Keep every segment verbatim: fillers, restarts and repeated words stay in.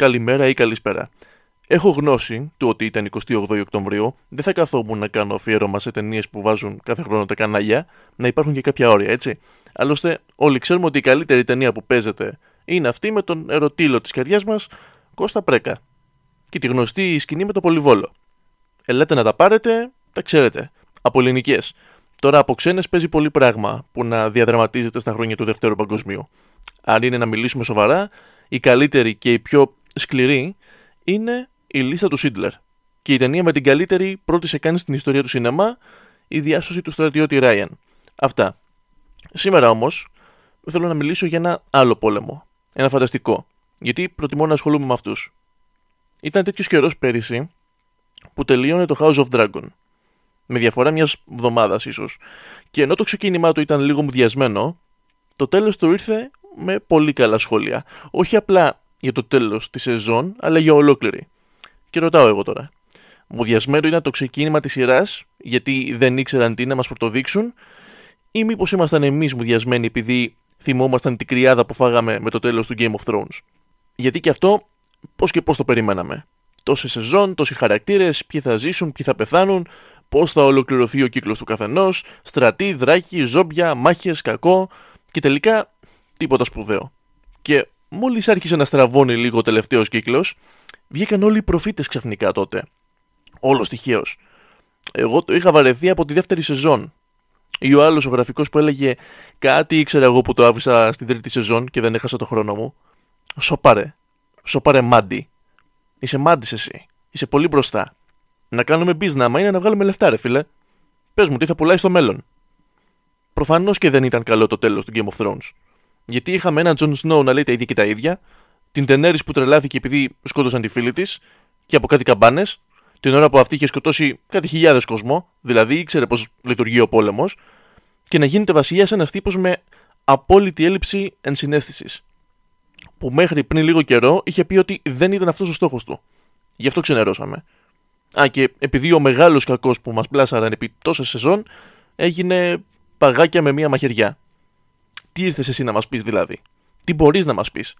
καλημέρα ή καλησπέρα. Έχω γνώση του ότι ήταν εικοστή όγδοη Οκτωβρίου, δεν θα καθόμουν να κάνω αφιέρωμα σε ταινίες που βάζουν κάθε χρόνο τα κανάλια, να υπάρχουν και κάποια όρια, έτσι. Άλλωστε, όλοι ξέρουμε ότι η καλύτερη ταινία που παίζεται είναι αυτή με τον ερωτήλο της καρδιάς μας, Κώστα Πρέκα. Και τη γνωστή σκηνή με το πολυβόλο. Ελάτε να τα πάρετε, τα ξέρετε. Από ελληνικές. Τώρα από ξένες παίζει πολύ πράγμα που να διαδραματίζεται στα χρόνια του Δευτέρου Παγκοσμίου. Αν είναι να μιλήσουμε σοβαρά, η καλύτερη και η πιο σκληρή είναι η λίστα του Σίντλερ. Και η ταινία με την καλύτερη πρώτη σε κάνει στην ιστορία του σινεμά, η διάσωση του στρατιώτη Ράιεν. Αυτά. Σήμερα όμως θέλω να μιλήσω για ένα άλλο πόλεμο. Ένα φανταστικό. Γιατί προτιμώ να ασχολούμαι με αυτούς. Ήταν τέτοιος καιρός πέρυσι που τελείωνε το House of Dragon. Με διαφορά μιας εβδομάδας ίσως. Και ενώ το ξεκίνημά του ήταν λίγο μουδιασμένο, το τέλος του ήρθε με πολύ καλά σχόλια. Όχι απλά για το τέλος της σεζόν, αλλά για ολόκληρη. Και ρωτάω εγώ τώρα. Μουδιασμένο ήταν το ξεκίνημα της σειράς, γιατί δεν ήξεραν τι να μας πρωτοδείξουν, ή μήπως ήμασταν εμείς μουδιασμένοι επειδή θυμόμασταν την κρυάδα που φάγαμε με το τέλος του Game of Thrones. Γιατί και αυτό πώς και πώς το περιμέναμε. Τόση σεζόν, τόσοι χαρακτήρες, ποιοι θα ζήσουν, ποιοι θα πεθάνουν, πώς θα ολοκληρωθεί ο κύκλος του καθενός, στρατοί, δράκοι, ζόμπια, μάχες, κακό και τελικά τίποτα σπουδαίο. Και μόλις άρχισε να στραβώνει λίγο ο τελευταίος κύκλος, βγήκαν όλοι οι προφήτες ξαφνικά τότε. Όλος τυχαίος. Εγώ το είχα βαρεθεί από τη δεύτερη σεζόν. Ή ο άλλος ο γραφικός που έλεγε κάτι ήξερα εγώ που το άφησα στην τρίτη σεζόν και δεν έχασα το χρόνο μου. Σοπάρε. Σοπάρε μάντι. Είσαι μάντης εσύ. Είσαι πολύ μπροστά. Να κάνουμε μπίζναμα είναι να βγάλουμε λεφτά, ρε φίλε. Πες μου τι θα πουλάει στο μέλλον. Προφανώς και δεν ήταν καλό το τέλος του Game of Thrones. Γιατί είχαμε έναν Τζον Σνου να λέει τα ίδια και τα ίδια, την Τενέρης που τρελάθηκε επειδή σκότωσαν τη φίλη της, και από κάτι καμπάνες, την ώρα που αυτή είχε σκοτώσει κάτι χιλιάδες κόσμο, δηλαδή ήξερε πώς λειτουργεί ο πόλεμος, και να γίνεται βασιλιάς ένας τύπος με απόλυτη έλλειψη ενσυναίσθησης. Που μέχρι πριν λίγο καιρό είχε πει ότι δεν ήταν αυτός ο στόχος του. Γι' αυτό ξενερώσαμε. Α, και επειδή ο μεγάλος κακός που μας πλάσαραν επί τόσες σεζόν έγινε παγάκια με μία μαχαιριά. Τι ήρθες εσύ να μας πεις δηλαδή? Τι μπορείς να μας πεις?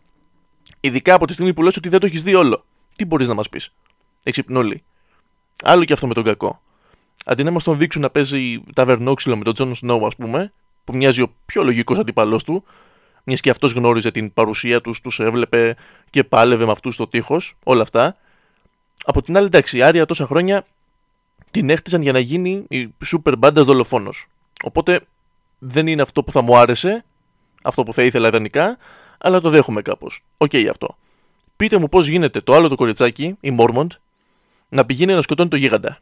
Ειδικά από τη στιγμή που λες ότι δεν το έχεις δει όλο. Τι μπορείς να μας πεις? Εξυπνούλη. Άλλο και αυτό με τον κακό. Αντί να μας τον δείξουν να παίζει ταβερνόξυλο με τον Τζον Σνου, ας πούμε, που μοιάζει ο πιο λογικός αντιπαλός του, μιας και αυτός γνώριζε την παρουσία τους, τους έβλεπε και πάλευε με αυτούς στο τείχος, όλα αυτά. Από την άλλη, εντάξει, η Άρια τόσα χρόνια την έχτισαν για να γίνει η super μπάντας δολοφόνος. Οπότε δεν είναι αυτό που θα μου άρεσε, αυτό που θα ήθελα ιδανικά, αλλά το δέχομαι κάπως. Οκ, okay, αυτό. Πείτε μου πώς γίνεται το άλλο το κοριτσάκι, η Μόρμοντ, να πηγαίνει να σκοτώνει το γίγαντα.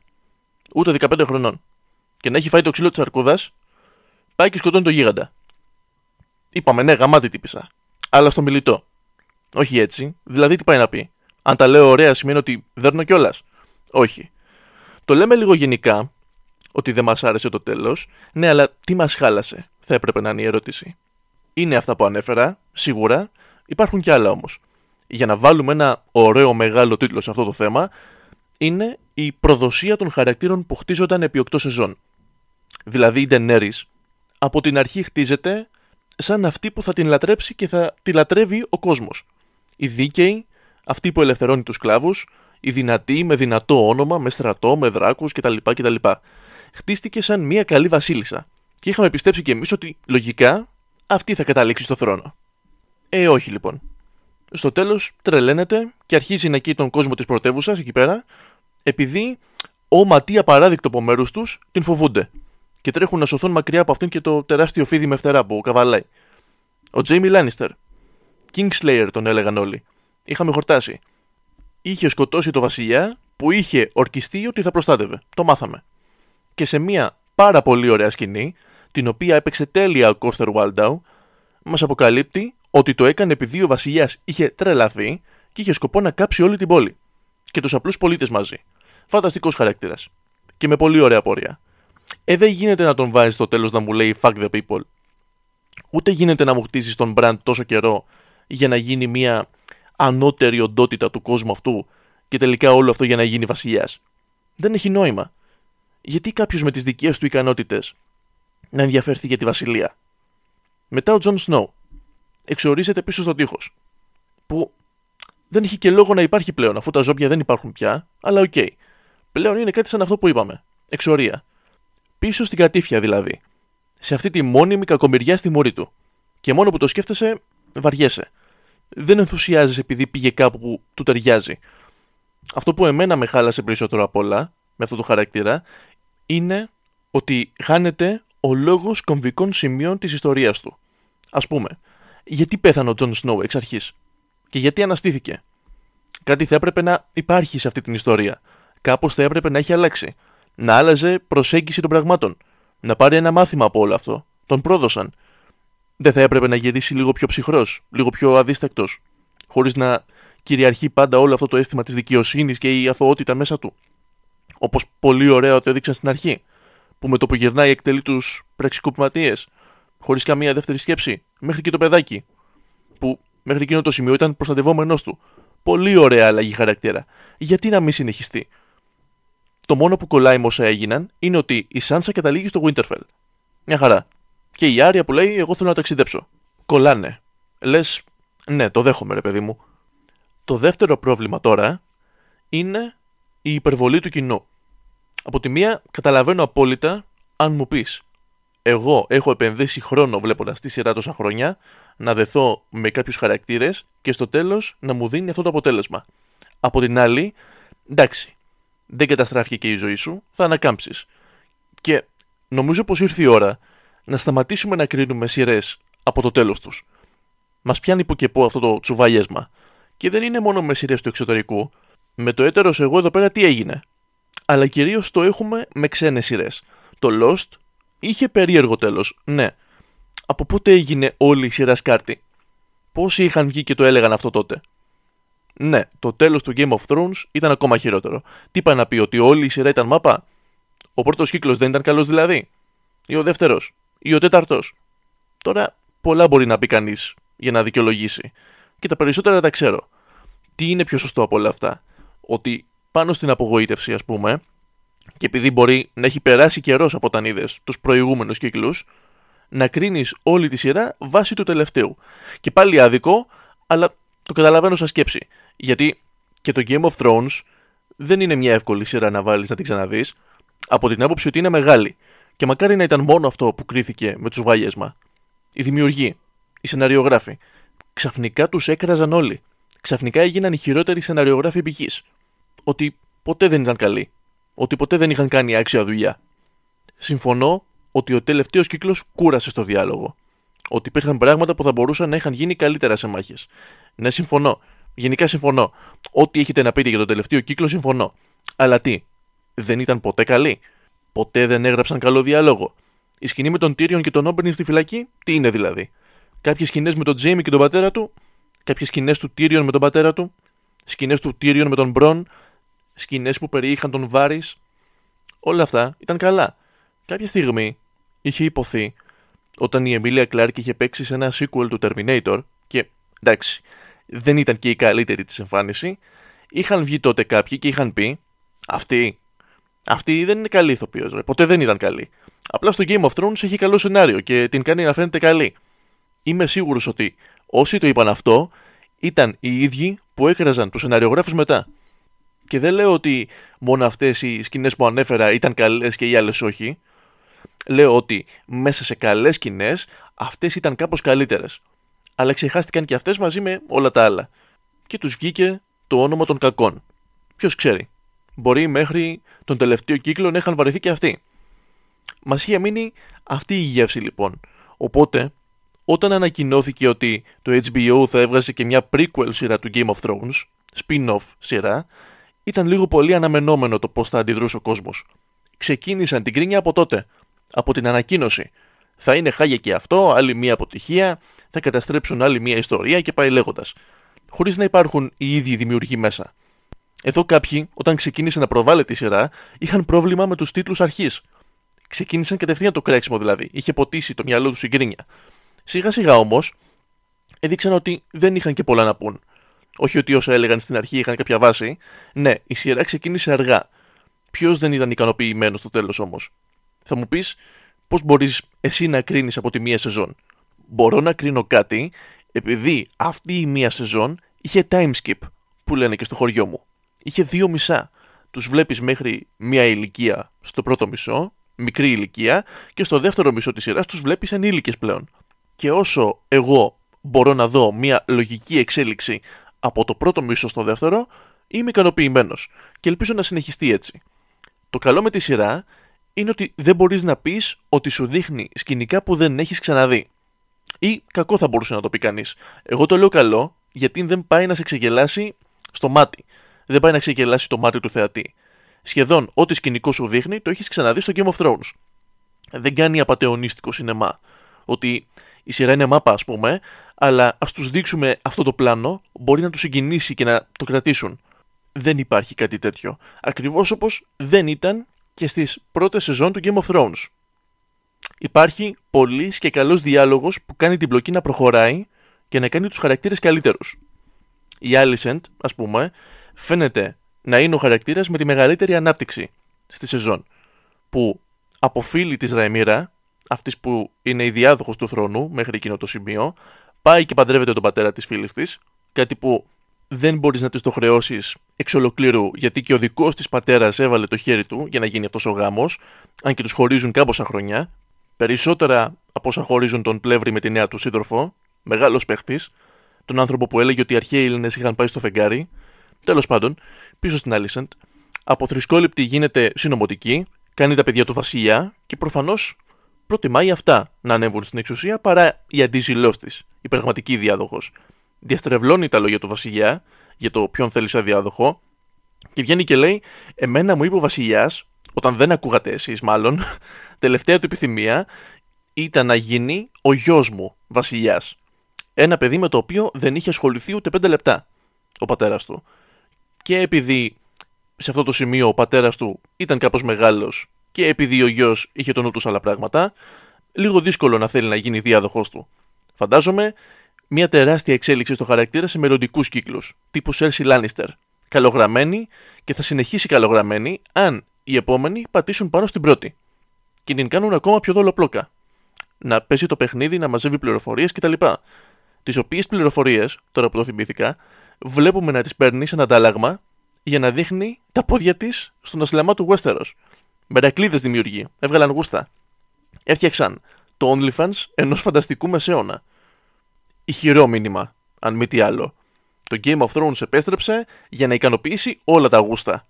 Ούτε δεκαπέντε χρονών. Και να έχει φάει το ξύλο της αρκούδας, πάει και σκοτώνει το γίγαντα. Είπαμε, ναι, γαμάτη τύπησα. Αλλά στο μιλητό. Όχι έτσι, δηλαδή τι πάει να πει? Αν τα λέω ωραία σημαίνει ότι δέρνω κιόλας? Όχι. Το λέμε λίγο γενικά ότι δεν μας άρεσε το τέλος. Ναι, αλλά τι μας χάλασε, θα έπρεπε να είναι η ερώτηση. Είναι αυτά που ανέφερα, σίγουρα. Υπάρχουν κι άλλα όμως. Για να βάλουμε ένα ωραίο μεγάλο τίτλο σε αυτό το θέμα, είναι η προδοσία των χαρακτήρων που χτίζονταν επί οκτώ σεζόν. Δηλαδή η Ντενέρις από την αρχή χτίζεται σαν αυτή που θα την λατρέψει και θα τη λατρεύει ο κόσμος. Η δίκαιη, αυτή που ελευθερώνει τους σκλάβους, η δυνατή με δυνατό όνομα, με στρατό, με δράκους κτλ. κτλ. Χτίστηκε σαν μια καλή βασίλισσα και είχαμε πιστέψει κι εμείς ότι λογικά αυτή θα καταλήξει στο θρόνο. Ε, όχι λοιπόν. Στο τέλος τρελαίνεται και αρχίζει να καίει τον κόσμο της πρωτεύουσας εκεί πέρα, επειδή όμα τι απαράδεικτο από μέρους τους την φοβούνται και τρέχουν να σωθούν μακριά από αυτήν και το τεράστιο φίδι με φτερά που καβαλάει. Ο Τζέιμι Λάνιστερ. Kingslayer τον έλεγαν όλοι. Είχαμε χορτάσει. Είχε σκοτώσει το βασιλιά που είχε ορκιστεί ότι θα προστάτευε. Το μάθαμε. Και σε μια πάρα πολύ ωραία σκηνή, την οποία έπαιξε τέλεια ο Κώστερ Βάλνταου, μας αποκαλύπτει ότι το έκανε επειδή ο βασιλιάς είχε τρελαθεί και είχε σκοπό να κάψει όλη την πόλη. Και τους απλούς πολίτες μαζί. Φανταστικός χαρακτήρας. Και με πολύ ωραία πορεία. Ε, δεν γίνεται να τον βάζεις στο τέλος να μου λέει fuck the people. Ούτε γίνεται να μου χτίζεις τον brand τόσο καιρό για να γίνει μια ανώτερη οντότητα του κόσμου αυτού και τελικά όλο αυτό για να γίνει βασιλιάς. Δεν έχει νόημα. Γιατί κάποιος με τις δικές του ικανότητες να ενδιαφέρθει για τη βασιλεία? Μετά ο Τζον Σνου εξορίζεται πίσω στο τείχος. Που δεν έχει και λόγο να υπάρχει πλέον, αφού τα ζόμπια δεν υπάρχουν πια, αλλά οκ. Okay. Πλέον είναι κάτι σαν αυτό που είπαμε. Εξορία. Πίσω στην κατήφια δηλαδή. Σε αυτή τη μόνιμη κακομοιριά στη μωρή του. Και μόνο που το σκέφτεσαι, βαριέσαι. Δεν ενθουσιάζεσαι επειδή πήγε κάπου που του ταιριάζει. Αυτό που εμένα με χάλασε περισσότερο απ' όλα με αυτό το χαρακτήρα είναι ότι χάνεται ο λόγος κομβικών σημείων της ιστορίας του. Ας πούμε, γιατί πέθανε ο Τζον Σνου εξ αρχής και γιατί αναστήθηκε. Κάτι θα έπρεπε να υπάρχει σε αυτή την ιστορία. Κάπως θα έπρεπε να έχει αλλάξει. Να άλλαζε προσέγγιση των πραγμάτων. Να πάρει ένα μάθημα από όλο αυτό. Τον πρόδωσαν. Δεν θα έπρεπε να γυρίσει λίγο πιο ψυχρός, λίγο πιο αδίστακτος, χωρίς να κυριαρχεί πάντα όλο αυτό το αίσθημα της δικαιοσύνης και η αθωότητα μέσα του. Όπως πολύ ωραία το έδειξαν στην αρχή, που με το που γυρνάει εκτελεί τους πραξικοπηματίες, χωρίς καμία δεύτερη σκέψη, μέχρι και το παιδάκι, που μέχρι εκείνο το σημείο ήταν προστατευόμενός του. Πολύ ωραία αλλαγή χαρακτήρα. Γιατί να μην συνεχιστεί. Το μόνο που κολλάει με όσα έγιναν είναι ότι η Σάνσα καταλήγει στο Γουίντερφελ. Μια χαρά. Και η Άρια που λέει: εγώ θέλω να ταξιδέψω. Κολλάνε. Λες, ναι, το δέχομαι, ρε παιδί μου. Το δεύτερο πρόβλημα τώρα είναι η υπερβολή του κοινού. Από τη μία, καταλαβαίνω απόλυτα αν μου πεις: εγώ έχω επενδύσει χρόνο βλέποντας τη σειρά τόσα χρόνια, να δεθώ με κάποιους χαρακτήρες και στο τέλος να μου δίνει αυτό το αποτέλεσμα. Από την άλλη, εντάξει, δεν καταστράφηκε και η ζωή σου, θα ανακάμψεις. Και νομίζω πως ήρθε η ώρα να σταματήσουμε να κρίνουμε σειρές από το τέλος τους. Μας πιάνει που και που αυτό το τσουβάλιασμα. Και δεν είναι μόνο με σειρές του εξωτερικού. Με το έτερος εγώ εδώ πέρα τι έγινε. Αλλά κυρίως το έχουμε με ξένες σειρές. Το Lost είχε περίεργο τέλος, ναι. Από πότε έγινε όλη η σειρά σκάρτη. Πόσοι είχαν βγει και το έλεγαν αυτό τότε. Ναι, το τέλος του Game of Thrones ήταν ακόμα χειρότερο. Τι είπα να πει, ότι όλη η σειρά ήταν μάπα. Ο πρώτος κύκλος δεν ήταν καλός δηλαδή. Ή ο δεύτερος. Ή ο τέταρτος. Τώρα πολλά μπορεί να πει κανείς για να δικαιολογήσει. Και τα περισσότερα τα ξέρω. Τι είναι πιο σωστό από όλα αυτά. Ότι πάνω στην απογοήτευση, ας πούμε, και επειδή μπορεί να έχει περάσει καιρός από όταν είδες τους προηγούμενους κύκλους, να κρίνεις όλη τη σειρά βάσει του τελευταίου. Και πάλι άδικο, αλλά το καταλαβαίνω σαν σκέψη. Γιατί και το Game of Thrones δεν είναι μια εύκολη σειρά να βάλεις να την ξαναδείς, από την άποψη ότι είναι μεγάλη. Και μακάρι να ήταν μόνο αυτό που κρίθηκε με τους βάγιασμα. Οι δημιουργοί, οι σεναριογράφοι. Ξαφνικά τους έκραζαν όλοι. Ξαφνικά έγιναν οι χειρότεροι σεναριογράφοι πηγής. Ότι ποτέ δεν ήταν καλοί. Ότι ποτέ δεν είχαν κάνει άξια δουλειά. Συμφωνώ ότι ο τελευταίος κύκλος κούρασε στο διάλογο. Ότι υπήρχαν πράγματα που θα μπορούσαν να είχαν γίνει καλύτερα σε μάχες. Ναι, συμφωνώ. Γενικά συμφωνώ. Ό,τι έχετε να πείτε για τον τελευταίο κύκλο, συμφωνώ. Αλλά τι, δεν ήταν ποτέ καλοί. Ποτέ δεν έγραψαν καλό διάλογο. Η σκηνή με τον Τίριον και τον Όμπερνι στη φυλακή, τι είναι δηλαδή. Κάποιες σκηνές με τον Τζέιμι και τον πατέρα του. Κάποιες σκηνές του Τίριον με τον πατέρα του. Σκηνές του Τίριον με τον Μπρον. Σκηνές που περιείχαν τον Βάρη. Όλα αυτά ήταν καλά. Κάποια στιγμή είχε υποθεί, όταν η Εμίλια Κλάρκ είχε παίξει σε ένα sequel του Terminator, και εντάξει, δεν ήταν και η καλύτερη της εμφάνιση, είχαν βγει τότε κάποιοι και είχαν πει: αυτοί, αυτοί δεν είναι καλοί ηθοποιός, ρε. Ποτέ δεν ήταν καλοί. Απλά στο Game of Thrones έχει καλό σενάριο και την κάνει να φαίνεται καλή. Είμαι σίγουρος ότι όσοι το είπαν αυτό ήταν οι ίδιοι που έκραζαν τους σεναριογράφους μετά. Και δεν λέω ότι μόνο αυτές οι σκηνές που ανέφερα ήταν καλές και οι άλλες όχι. Λέω ότι μέσα σε καλές σκηνές αυτές ήταν κάπως καλύτερες. Αλλά ξεχάστηκαν και αυτές μαζί με όλα τα άλλα. Και τους βγήκε το όνομα των κακών. Ποιος ξέρει. Μπορεί μέχρι τον τελευταίο κύκλο να είχαν βαρεθεί και αυτοί. Μας είχε μείνει αυτή η γεύση λοιπόν. Οπότε όταν ανακοινώθηκε ότι το H B O θα έβγαζε και μια prequel σειρά του Game of Thrones, spin-off σειρά, ήταν λίγο πολύ αναμενόμενο το πώς θα αντιδρούσε ο κόσμος. Ξεκίνησαν την κρίνια από τότε. Από την ανακοίνωση. Θα είναι χάγια και αυτό, άλλη μία αποτυχία, θα καταστρέψουν άλλη μία ιστορία και πάει λέγοντας. Χωρίς να υπάρχουν οι ίδιοι δημιουργοί μέσα. Εδώ κάποιοι, όταν ξεκίνησε να προβάλλεται η σειρά, είχαν πρόβλημα με τους τίτλους αρχής. Ξεκίνησαν κατευθείαν το κρέξιμο δηλαδή. Είχε ποτίσει το μυαλό τους η γκρίνια. Σιγά σιγά όμως, έδειξαν ότι δεν είχαν και πολλά να πούν. Όχι ότι όσα έλεγαν στην αρχή είχαν κάποια βάση. Ναι, η σειρά ξεκίνησε αργά. Ποιος δεν ήταν ικανοποιημένος στο τέλος όμως. Θα μου πεις, πώς μπορείς εσύ να κρίνεις από τη μία σεζόν. Μπορώ να κρίνω κάτι επειδή αυτή η μία σεζόν είχε time skip που λένε και στο χωριό μου. Είχε δύο μισά. Τους βλέπεις μέχρι μία ηλικία στο πρώτο μισό, μικρή ηλικία, και στο δεύτερο μισό της σειράς τους βλέπεις ενήλικες πλέον. Και όσο εγώ μπορώ να δω μία λογική εξέλιξη από το πρώτο μισό στο δεύτερο, είμαι ικανοποιημένος και ελπίζω να συνεχιστεί έτσι. Το καλό με τη σειρά είναι ότι δεν μπορείς να πεις ότι σου δείχνει σκηνικά που δεν έχεις ξαναδεί. Ή κακό θα μπορούσε να το πει κανείς. Εγώ το λέω καλό γιατί δεν πάει να σε ξεγελάσει στο μάτι. Δεν πάει να ξεγελάσει το μάτι του θεατή. Σχεδόν ό,τι σκηνικό σου δείχνει το έχεις ξαναδεί στο Game of Thrones. Δεν κάνει απατεωνίστικο σινεμά. Ότι η σειρά είναι μάπα, ας πούμε, αλλά ας τους δείξουμε αυτό το πλάνο, μπορεί να τους συγκινήσει και να το κρατήσουν. Δεν υπάρχει κάτι τέτοιο. Ακριβώς όπως δεν ήταν και στις πρώτες σεζόν του Game of Thrones. Υπάρχει πολύς και καλός διάλογος που κάνει την πλοκή να προχωράει και να κάνει τους χαρακτήρες καλύτερους. Η Alicent, ας πούμε, φαίνεται να είναι ο χαρακτήρας με τη μεγαλύτερη ανάπτυξη στη σεζόν, που από φίλη της Ραενίρα, αυτής που είναι η διάδοχος του θρόνου μέχρι εκείνο το σημείο, πάει και παντρεύεται τον πατέρα της φίλης της, κάτι που δεν μπορείς να της το χρεώσεις εξ ολοκλήρου, γιατί και ο δικός της πατέρας έβαλε το χέρι του για να γίνει αυτός ο γάμος, αν και τους χωρίζουν κάμποσα χρονιά, περισσότερα από όσα χωρίζουν τον Πλεύρη με τη νέα του σύντροφο, μεγάλος παίχτης, τον άνθρωπο που έλεγε ότι οι αρχαίοι Έλληνες είχαν πάει στο φεγγάρι. Τέλος πάντων, πίσω στην Alicent, από θρησκόληπτη γίνεται συνωμοτική, κάνει τα παιδιά του βασιλιά και προφανώς προτιμάει αυτά να ανέβουν στην εξουσία παρά η αντίζηλός της, η πραγματική διάδοχος. Διαστρεβλώνει τα λόγια του βασιλιά για το ποιον θέλει σαν διάδοχο και βγαίνει και λέει: εμένα μου είπε ο βασιλιάς, όταν δεν ακούγατε εσείς μάλλον, τελευταία του επιθυμία ήταν να γίνει ο γιος μου βασιλιάς. Ένα παιδί με το οποίο δεν είχε ασχοληθεί ούτε πέντε λεπτά ο πατέρας του. Και επειδή σε αυτό το σημείο ο πατέρας του ήταν κάπως μεγάλος και επειδή ο γιος είχε τον νου του σε άλλα πράγματα, λίγο δύσκολο να θέλει να γίνει διάδοχός του. Φαντάζομαι μια τεράστια εξέλιξη στο χαρακτήρα σε μελλοντικούς κύκλους, τύπου Σέρσι Λάνιστερ. Καλογραμμένη και θα συνεχίσει καλογραμμένη αν οι επόμενοι πατήσουν πάνω στην πρώτη και την κάνουν ακόμα πιο δολοπλόκα. Να παίζει το παιχνίδι, να μαζεύει πληροφορίες κτλ. Τις οποίες πληροφορίες, τώρα που το θυμήθηκα, βλέπουμε να τις παίρνει σαν αντάλλαγμα για να δείχνει τα πόδια της στον ασλαμά του Westeros. Μερακλείδες δημιουργεί, έβγαλαν γούστα. Έφτιαξαν το OnlyFans ενός φανταστικού μεσαίωνα. Ηχηρό μήνυμα, αν μη τι άλλο. Το Game of Thrones επέστρεψε για να ικανοποιήσει όλα τα γούστα.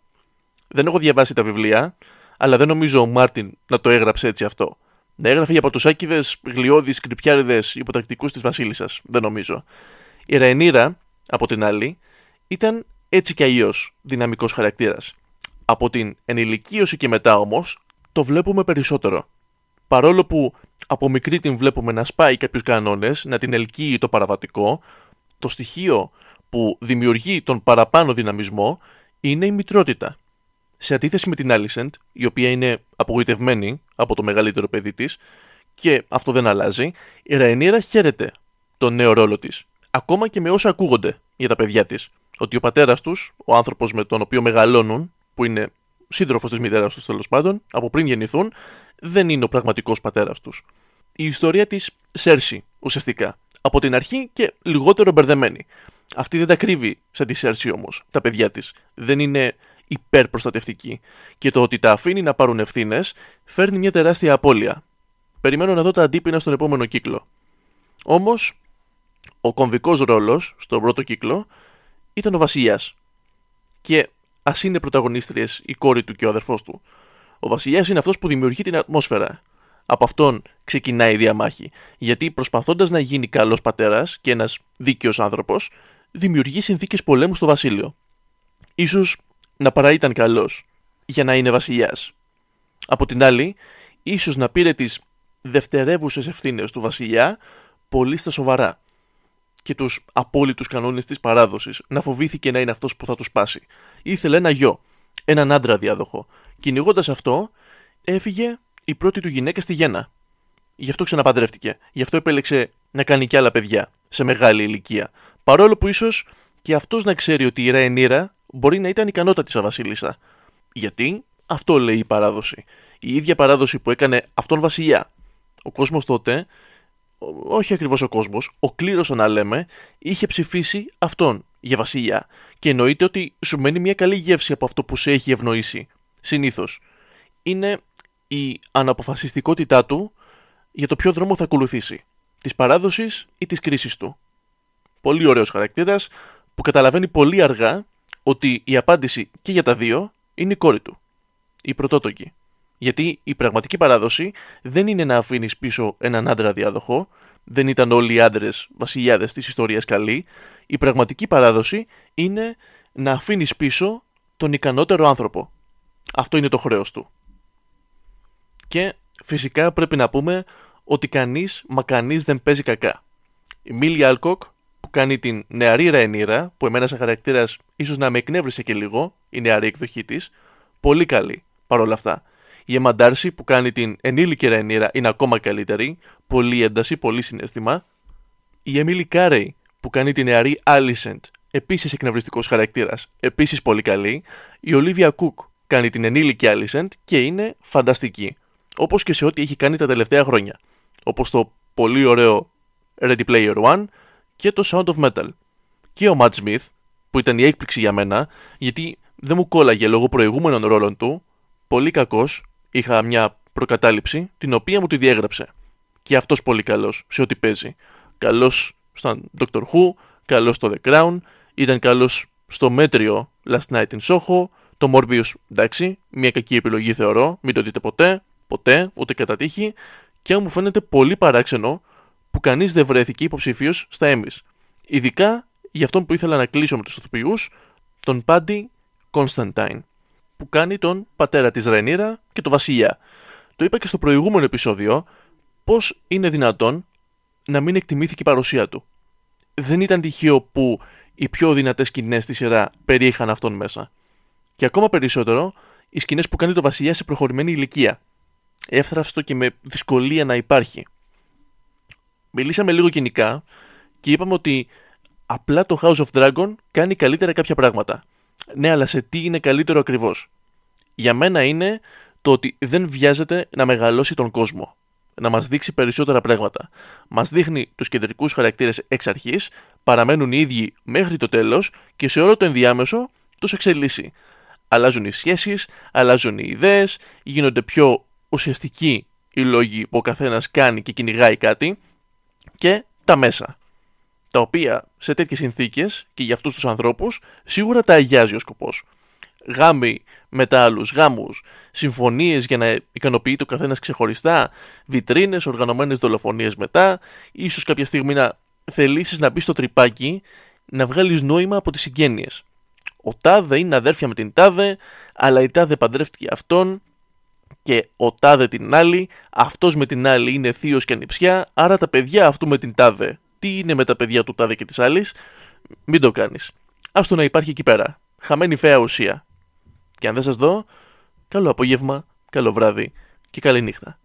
Δεν έχω διαβάσει τα βιβλία, αλλά δεν νομίζω ο Μάρτιν να το έγραψε έτσι αυτό. Να έγραφε για πατουσάκιδες, γλιώδεις, κρυπιάριδες, υποτακτικούς της βασίλισσας. Δεν νομίζω. Η Ραενίρα, από την άλλη, ήταν έτσι κι αλλιώς δυναμικός χαρακτήρας. Από την ενηλικίωση και μετά όμως, το βλέπουμε περισσότερο. Παρόλο που από μικρή την βλέπουμε να σπάει κάποιους κανόνες, να την ελκύει το παραβατικό, το στοιχείο που δημιουργεί τον παραπάνω δυναμισμό είναι η μητρότητα. Σε αντίθεση με την Alicent, η οποία είναι απογοητευμένη από το μεγαλύτερο παιδί της, και αυτό δεν αλλάζει, η Ραενίρα χαίρεται τον νέο ρόλο της. Ακόμα και με όσα ακούγονται για τα παιδιά της. Ότι ο πατέρας τους, ο άνθρωπος με τον οποίο μεγαλώνουν, που είναι σύντροφος της μητέρας τους τέλος πάντων, από πριν γεννηθούν, δεν είναι ο πραγματικός πατέρας τους. Η ιστορία της Σέρση, ουσιαστικά, από την αρχή και λιγότερο μπερδεμένη. Αυτή δεν τα κρύβει σαν τη Σέρση όμως, τα παιδιά της. Δεν είναι υπερπροστατευτική. Και το ότι τα αφήνει να πάρουν ευθύνες φέρνει μια τεράστια απώλεια. Περιμένω να δω τα αντίπεινα στον επόμενο κύκλο. Όμως, ο κομβικός ρόλος στον πρώτο κύκλο ήταν ο βασιλιάς. Και ας είναι πρωταγωνίστριες η κόρη του και ο αδερφός του. Ο βασιλιάς είναι αυτός που δημιουργεί την ατμόσφαιρα. Από αυτόν ξεκινάει η διαμάχη. Γιατί προσπαθώντας να γίνει καλός πατέρας και ένας δίκαιος άνθρωπος, δημιουργεί συνθήκες πολέμου στο βασίλειο. Ίσως να παρά ήταν καλός για να είναι βασιλιάς. Από την άλλη, ίσως να πήρε τις δευτερεύουσες ευθύνες του βασιλιά πολύ στα σοβαρά και τους απόλυτους κανόνες της παράδοσης, να φοβήθηκε να είναι αυτός που θα τους πάσει. Ήθελε ένα γιο, έναν άντρα διάδοχο. Κυνηγώντας αυτό, έφυγε η πρώτη του γυναίκα στη Γέννα. Γι' αυτό ξαναπαντρεύτηκε. Γι' αυτό επέλεξε να κάνει κι άλλα παιδιά, σε μεγάλη ηλικία. Παρόλο που ίσως και αυτός να ξέρει ότι η Ραενίρα μπορεί να ήταν ικανότατη σαν βασίλισσα. Γιατί αυτό λέει η παράδοση. Η ίδια παράδοση που έκανε αυτόν βασιλιά. Ο κόσμος τότε, όχι ακριβώς ο κόσμος, ο κλήρος να λέμε, είχε ψηφίσει αυτόν για βασίλεια και εννοείται ότι σου μένει μια καλή γεύση από αυτό που σε έχει ευνοήσει. Συνήθως. Είναι η αναποφασιστικότητά του για το ποιο δρόμο θα ακολουθήσει. Της παράδοσης ή της κρίσης του. Πολύ ωραίος χαρακτήρας που καταλαβαίνει πολύ αργά ότι η απάντηση και για τα δύο είναι η κόρη του. Η πρωτότοκη. Γιατί η πραγματική παράδοση δεν είναι να αφήνεις πίσω έναν άντρα διάδοχο. Δεν ήταν όλοι οι άντρες βασιλιάδες της ιστορίας καλοί. Η πραγματική παράδοση είναι να αφήνεις πίσω τον ικανότερο άνθρωπο. Αυτό είναι το χρέος του. Και φυσικά πρέπει να πούμε ότι κανείς μα κανείς δεν παίζει κακά. Η Μίλι Αλκοκ που κάνει την νεαρή Ραενίρα, που εμένα σαν χαρακτήρας ίσως να με εκνεύρισε και λίγο, η νεαρή εκδοχή της, πολύ καλή παρόλα αυτά. Η Emma Darcy που κάνει την ενήλικη Ραενίρα είναι ακόμα καλύτερη, πολύ ένταση, πολύ συναίσθημα. Η Emily Carrey που κάνει την νεαρή Alicent, επίσης εκνευριστικός χαρακτήρας, επίσης πολύ καλή. Η Olivia Cook κάνει την ενήλικη Alicent και είναι φανταστική. Όπως και σε ό,τι έχει κάνει τα τελευταία χρόνια. Όπως το πολύ ωραίο Ready Player One και το Sound of Metal. Και ο Matt Smith, που ήταν η έκπληξη για μένα, γιατί δεν μου κόλλαγε λόγω προηγούμενων ρόλων του, πολύ κακός, είχα μια προκατάληψη, την οποία μου τη διέγραψε. Και αυτός πολύ καλός σε ό,τι παίζει. Καλός στον Doctor Who, καλός στο The Crown, ήταν καλός στο μέτριο Last Night in Soho, το Morbius, εντάξει, μια κακή επιλογή θεωρώ, μην το δείτε ποτέ. Ποτέ, ούτε κατά τύχη, και μου φαίνεται πολύ παράξενο που κανείς δεν βρέθηκε υποψηφίος στα Έμις. Ειδικά για αυτόν που ήθελα να κλείσω με τους ηθοποιούς, τον Πάντι Κόνσταντάιν, που κάνει τον πατέρα της Ραενίρα και τον βασιλιά. Το είπα και στο προηγούμενο επεισόδιο, πώς είναι δυνατόν να μην εκτιμήθηκε η παρουσία του. Δεν ήταν τυχαίο που οι πιο δυνατές σκηνές στη σειρά περιείχαν αυτόν μέσα. Και ακόμα περισσότερο, οι σκηνές που κάνει τον βασιλιά σε προχωρημένη ηλικία. Εύθραυστο και με δυσκολία να υπάρχει. Μιλήσαμε λίγο γενικά και είπαμε ότι απλά το House of Dragon κάνει καλύτερα κάποια πράγματα. Ναι, αλλά σε τι είναι καλύτερο ακριβώς? Για μένα είναι το ότι δεν βιάζεται να μεγαλώσει τον κόσμο. Να μας δείξει περισσότερα πράγματα. Μας δείχνει τους κεντρικούς χαρακτήρες εξ αρχής, παραμένουν οι ίδιοι μέχρι το τέλος και σε όλο το ενδιάμεσο τους εξελίσσει. Αλλάζουν οι σχέσεις, αλλάζουν οι ιδέες, γίνονται πιο ουσιαστικοί οι λόγοι που ο καθένας κάνει και κυνηγάει κάτι, και τα μέσα, τα οποία σε τέτοιες συνθήκες και για αυτούς τους ανθρώπους σίγουρα τα αγιάζει ο σκοπός. Γάμοι μετά άλλους γάμους, συμφωνίες για να ικανοποιείται ο καθένας ξεχωριστά, βιτρίνες, οργανωμένες δολοφονίες μετά, ίσως κάποια στιγμή να θελήσεις να μπει στο τρυπάκι, να βγάλεις νόημα από τις συγγένειες. Ο τάδε είναι αδέρφια με την τάδε, αλλά η τάδε παντρεύτηκε αυτόν και ο τάδε την άλλη, αυτός με την άλλη είναι θείος και ανιψιά, άρα τα παιδιά αυτού με την τάδε, τι είναι με τα παιδιά του τάδε και της άλλης, μην το κάνεις. Άστο να υπάρχει εκεί πέρα, χαμένη φαία ουσία. Και αν δεν σας δω, καλό απόγευμα, καλό βράδυ και καλή νύχτα.